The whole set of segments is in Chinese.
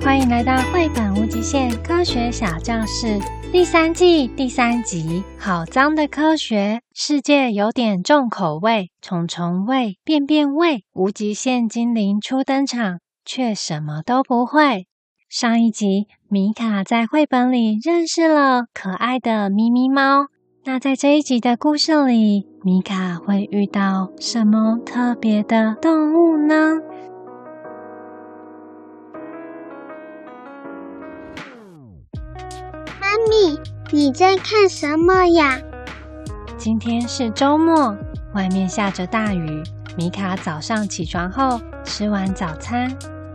欢迎来到绘本无极限科学小教室第三季第三集，好脏的科学，世界有点重口味，虫虫味，便便味，无极限精灵初登场，却什么都不会。上一集，米卡在绘本里认识了可爱的咪咪猫，那在这一集的故事里，米卡会遇到什么特别的动物呢？妈咪，你在看什么呀？今天是周末，外面下着大雨。米卡早上起床后，吃完早餐，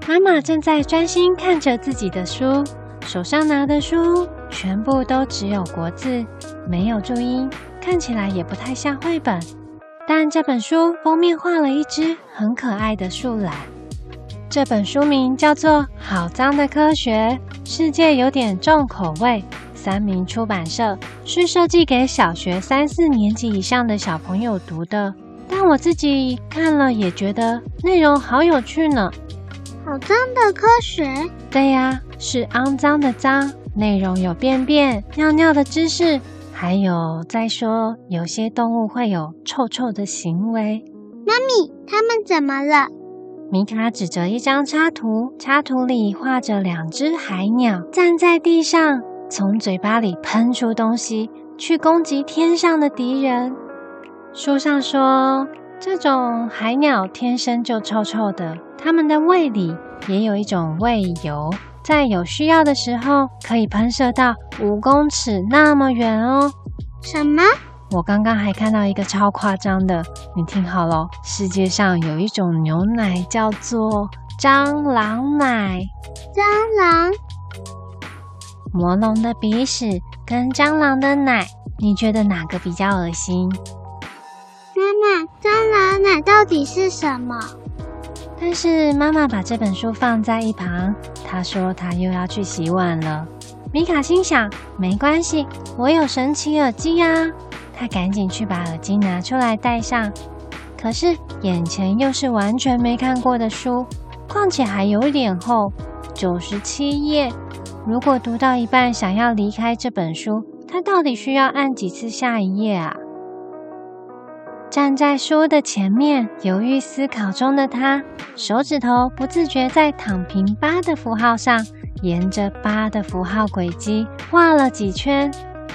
妈妈正在专心看着自己的书，手上拿的书全部都只有国字，没有注音，看起来也不太像绘本。但这本书封面画了一只很可爱的树懒。这本书名叫做《好脏的科学，世界有点重口味》，三民出版社，是设计给小学3、4年级以上的小朋友读的。但我自己看了也觉得内容好有趣呢。好脏的科学？对呀，是肮脏的脏，内容有便便、尿尿的知识，还有再说有些动物会有臭臭的行为。妈咪，他们怎么了？米卡指着一张插图，插图里画着两只海鸟站在地上，从嘴巴里喷出东西，去攻击天上的敌人。书上说，这种海鸟天生就臭臭的，它们的胃里也有一种胃油，在有需要的时候可以喷射到5公尺那么远哦。什么？我刚刚还看到一个超夸张的，你听好咯，世界上有一种牛奶叫做蟑螂奶。蟑螂？魔龙的鼻屎跟蟑螂的奶，你觉得哪个比较恶心？妈妈，蟑螂奶到底是什么？但是妈妈把这本书放在一旁，她说她又要去洗碗了。米卡心想，没关系，我有神奇耳机啊。他赶紧去把耳机拿出来戴上，可是眼前又是完全没看过的书，况且还有一点厚，97页。如果读到一半想要离开这本书，他到底需要按几次下一页啊？站在书的前面，犹豫思考中的他，手指头不自觉在躺平8的符号上，沿着8的符号轨迹画了几圈。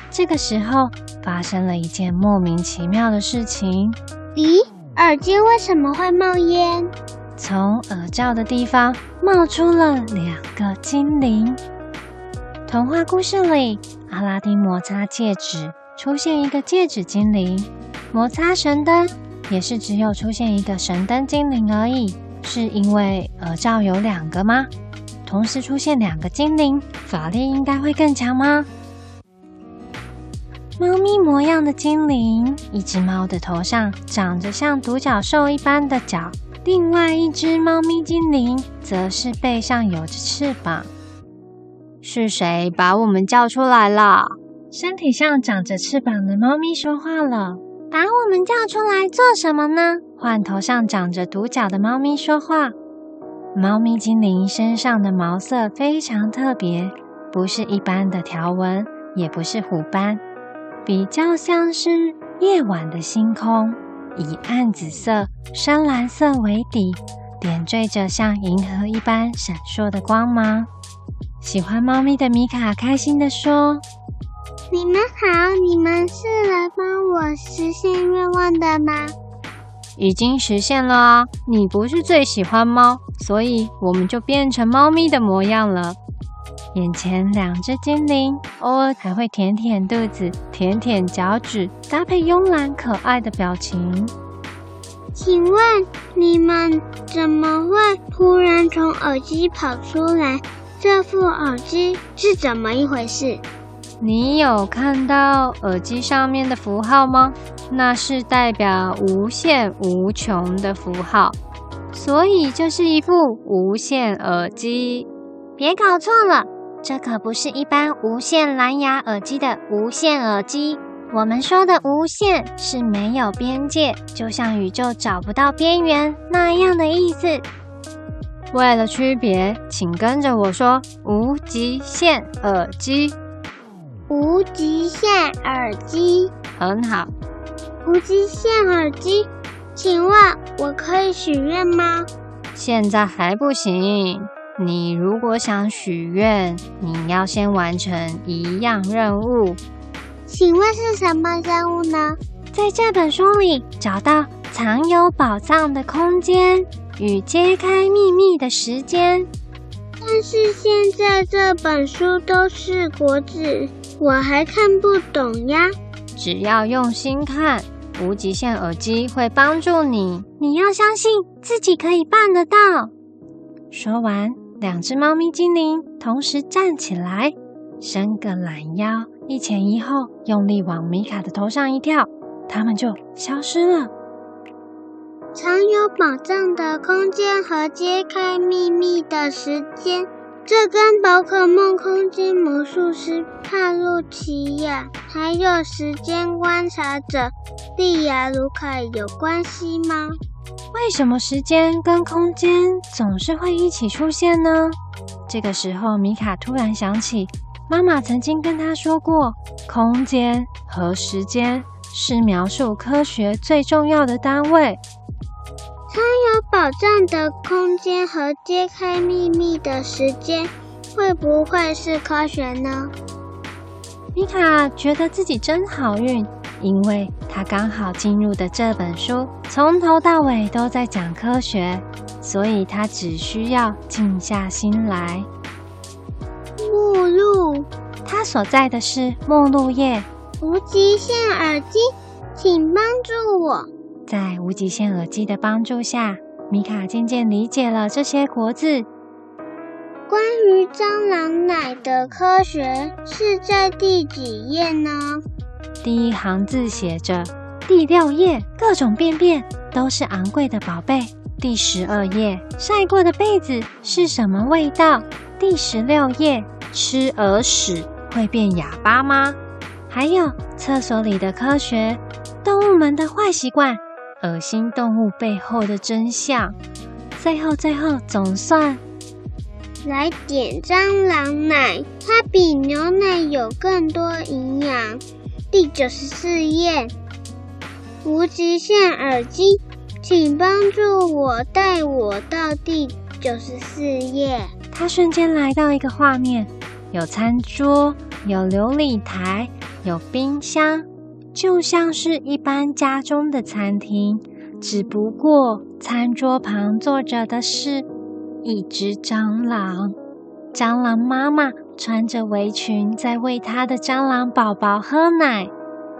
这个时候发生了一件莫名其妙的事情。咦，耳机为什么会冒烟？从耳罩的地方冒出了2个精灵。童话故事里，阿拉丁摩擦戒指出现一个戒指精灵，摩擦神灯也是只有出现一个神灯精灵而已。是因为耳罩有2个吗？同时出现2个精灵，法力应该会更强吗？猫咪模样的精灵，一只猫的头上长着像独角兽一般的角，另外一只猫咪精灵则是背上有着翅膀。是谁把我们叫出来了？身体上长着翅膀的猫咪说话了。把我们叫出来做什么呢？换头上长着独角的猫咪说话。猫咪精灵身上的毛色非常特别，不是一般的条纹，也不是虎斑，比较像是夜晚的星空，以暗紫色、深蓝色为底，点缀着像银河一般闪烁的光芒。喜欢猫咪的米卡开心地说：你们好，你们是来帮我实现愿望的吗？已经实现了啊，你不是最喜欢猫，所以我们就变成猫咪的模样了。眼前2只精灵偶尔还会舔舔肚子，舔舔脚趾，搭配慵懒可爱的表情。请问你们怎么会突然从耳机跑出来？这副耳机是怎么一回事？你有看到耳机上面的符号吗？那是代表无限无穷的符号，所以就是一副无线耳机。别搞错了，这可不是一般无线蓝牙耳机的无线耳机。我们说的无限是没有边界，就像宇宙找不到边缘那样的意思。为了区别，请跟着我说无极限耳机。无极限耳机，很好。无极限耳机，请问我可以许愿吗？现在还不行。你如果想许愿，你要先完成一样任务。请问是什么任务呢？在这本书里找到藏有宝藏的空间与揭开秘密的时间。但是现在这本书都是国字，我还看不懂呀。只要用心看，无极限耳机会帮助你。你要相信自己可以办得到。说完，两只猫咪精灵同时站起来，伸个懒腰，一前一后用力往米卡的头上一跳，他们就消失了。藏有宝藏的空间和揭开秘密的时间，这跟宝可梦空间魔术师帕路奇亚还有时间观察者利亚卢卡有关系吗？为什么时间跟空间总是会一起出现呢？这个时候米卡突然想起妈妈曾经跟她说过，空间和时间是描述科学最重要的单位。藏有宝藏的空间和揭开秘密的时间，会不会是科学呢？米卡觉得自己真好运，因为她刚好进入的这本书从头到尾都在讲科学，所以她只需要静下心来。目录，他所在的是目录页。无极限耳机，请帮助我。在无极限耳机的帮助下，米卡渐渐理解了这些国字。关于蟑螂奶的科学是在第几页呢？第一行字写着第6页，各种便便都是昂贵的宝贝。第12页，晒过的被子是什么味道？第16页，吃耳屎会变哑巴吗？还有厕所里的科学，动物们的坏习惯，恶心动物背后的真相。最后总算来点蟑螂奶，它比牛奶有更多营养。第94页，无极限耳机，请帮助我，带我到第94页。他瞬间来到一个画面，有餐桌，有琉璃台，有冰箱，就像是一般家中的餐厅，只不过餐桌旁坐着的是一只蟑螂。蟑螂妈妈穿着围裙在喂她的蟑螂宝宝喝奶，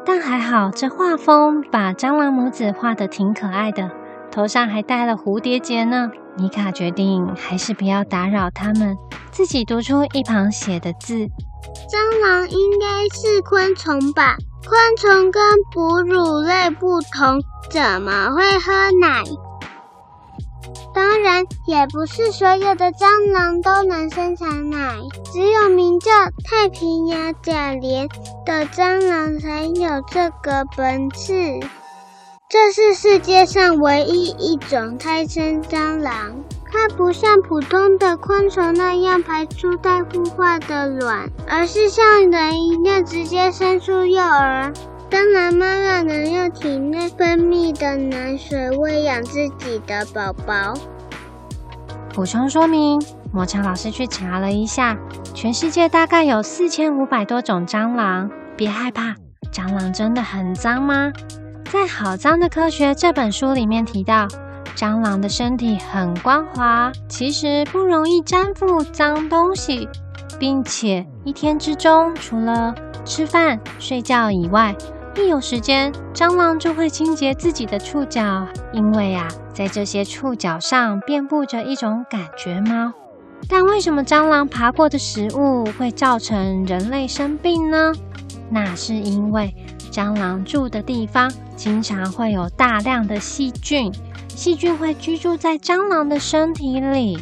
但还好这画风把蟑螂母子画得挺可爱的，头上还戴了蝴蝶结呢。米卡决定还是不要打扰他们，自己读出一旁写的字。蟑螂应该是昆虫吧？昆虫跟哺乳类不同，怎么会喝奶？当然，也不是所有的蟑螂都能生产奶，只有名叫太平洋假蠊的蟑螂才有这个本事。这是世界上唯一一种胎生蟑螂，它不像普通的昆虫那样排出待孵化的卵，而是像人一样直接生出幼儿。蟑螂妈妈能用体内分泌的奶水喂养自己的宝宝。补充说明，抹茶老师去查了一下，全世界大概有4500多种蟑螂。别害怕，蟑螂真的很脏吗？在《好脏的科学》这本书里面提到，蟑螂的身体很光滑，其实不容易沾附脏东西，并且一天之中除了吃饭、睡觉以外，一有时间，蟑螂就会清洁自己的触角，因为在这些触角上遍布着一种感觉猫。但为什么蟑螂爬过的食物会造成人类生病呢？那是因为蟑螂住的地方经常会有大量的细菌，细菌会居住在蟑螂的身体里。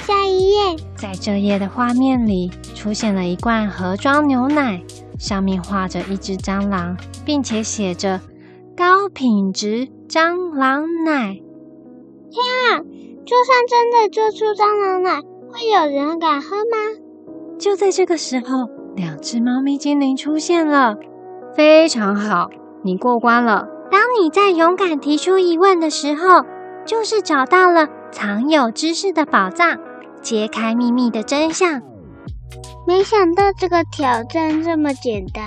下一页，在这页的画面里出现了一罐盒装牛奶，上面画着一只蟑螂，并且写着“高品质蟑螂奶”。天啊！就算真的做出蟑螂奶，会有人敢喝吗？就在这个时候，两只猫咪精灵出现了。非常好，你过关了。当你在勇敢提出疑问的时候，就是找到了藏有知识的宝藏，揭开秘密的真相。没想到这个挑战这么简单，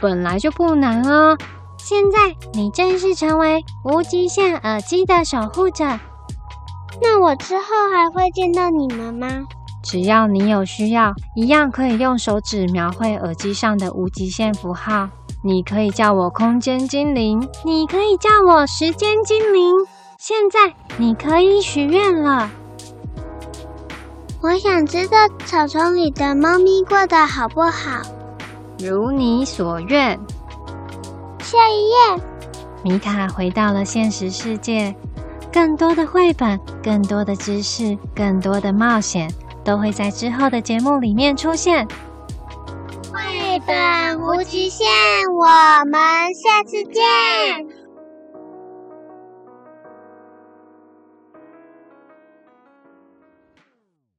本来就不难哦。现在你正式成为无极限耳机的守护者。那我之后还会见到你们吗？只要你有需要，一样可以用手指描绘耳机上的无极限符号。你可以叫我空间精灵，你可以叫我时间精灵。现在你可以许愿了。我想知道草丛里的猫咪过得好不好。如你所愿。下一页，米卡回到了现实世界。更多的绘本，更多的知识，更多的冒险，都会在之后的节目里面出现。绘本无极限，我们下次见。